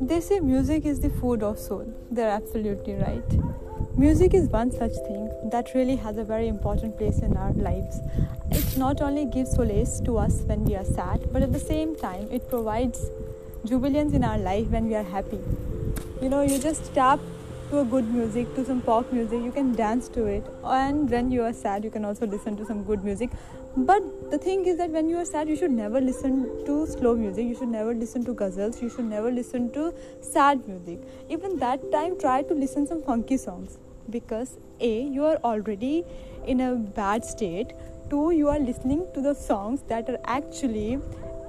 They say music is the food of soul. They're absolutely right. Music is one such thing that really has a very important place in our lives. It not only gives solace to us when we are sad, but at the same time it provides jubilance in our life when we are happy. You know, you just tap to a good music, to some pop music, you can dance to it, and when you are sad you can also listen to some good music. But the thing is that when you are sad, you should never listen to slow music, you should never listen to ghazals, you should never listen to sad music. Even that time, try to listen some funky songs, because A, you are already in a bad state, 2, you are listening to the songs that are actually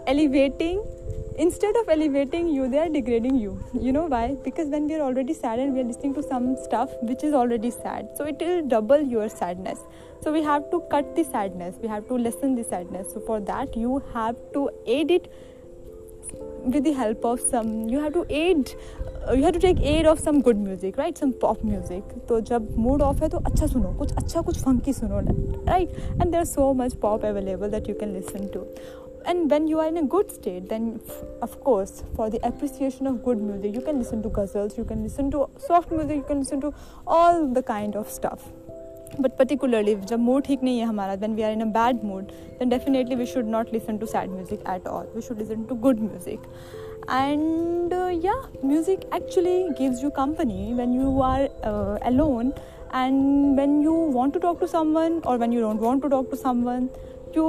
elevating. Instead of elevating you, they are degrading you. You know why? Because when we are already sad and we are listening to some stuff which is already sad, so it will double your sadness. So we have to cut the sadness, we have to lessen the sadness. So for that, you have to aid it with the help of some, you have to take aid of some good music, right? Some pop music. तो जब mood off है तो अच्छा सुनो, कुछ अच्छा, कुछ funky सुनो, right? And there is so much pop available that you can listen to. And when you are in a good state, then of course, for the appreciation of good music, you can listen to ghazals, you can listen to soft music, you can listen to all the kind of stuff. But particularly, जब mood ठीक नहीं है हमारा, when we are in a bad mood, then definitely we should not listen to sad music at all. We should listen to good music. And music actually gives you company when you are alone, and when you want to talk to someone, or when you don't want to talk to someone. You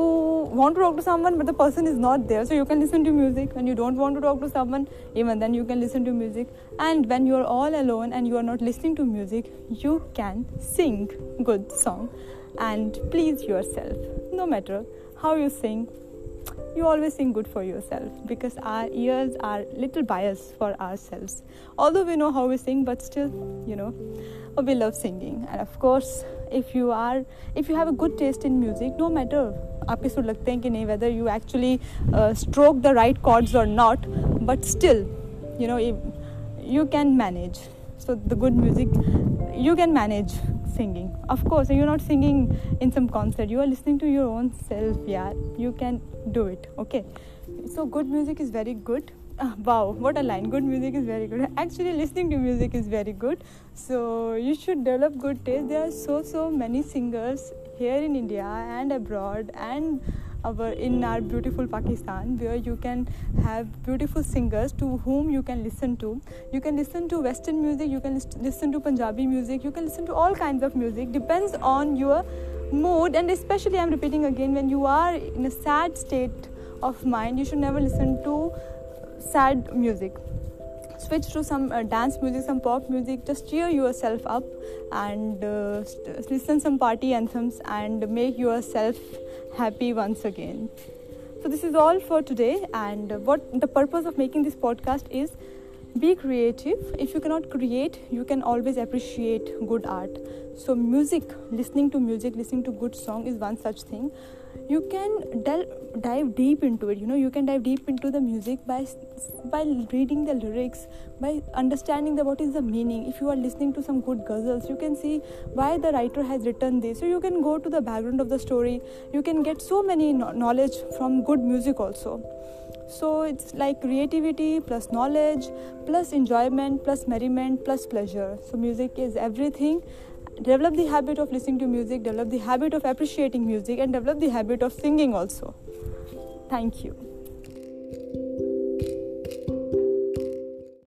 want to talk to someone but the person is not there, so you can listen to music. When you don't want to talk to someone, even then you can listen to music. And when you are all alone and you are not listening to music, you can sing good song and please yourself. No matter how you sing, you always sing good for yourself, because our ears are little biased for ourselves. Although we know how we sing, but still, you know, we love singing. And of course, if you have a good taste in music, no matter आपके सुर लगते हैं कि नहीं, whether you actually stroke the right chords or not, but still, you know, you can manage. So the good music, you can manage singing. Of course, you're not singing in some concert, you are listening to your own self. Yeah, you can do it. Okay, so good music is very good. Wow, what a line. Good music is very good. Actually, listening to music is very good. So you should develop good taste. There are so many singers here in India and abroad and in our beautiful Pakistan, where you can have beautiful singers to whom you can listen to. You can listen to Western music, you can listen to Punjabi music, you can listen to all kinds of music. Depends on your mood, and especially, I'm repeating again, when you are in a sad state of mind, you should never listen to sad music. Switch to some dance music, some pop music. Just cheer yourself up and listen some party anthems and make yourself happy once again. So this is all for today, and what the purpose of making this podcast is, be creative. If you cannot create, you can always appreciate good art. So music, listening to good song is one such thing. You can dive deep into it. You know, you can dive deep into the music by reading the lyrics, by understanding what is the meaning. If you are listening to some good ghazals, you can see why the writer has written this. So you can go to the background of the story. You can get so many knowledge from good music also. So it's like creativity plus knowledge plus enjoyment plus merriment plus pleasure. So music is everything. Develop the habit of listening to music, develop the habit of appreciating music, and develop the habit of singing also. Thank you.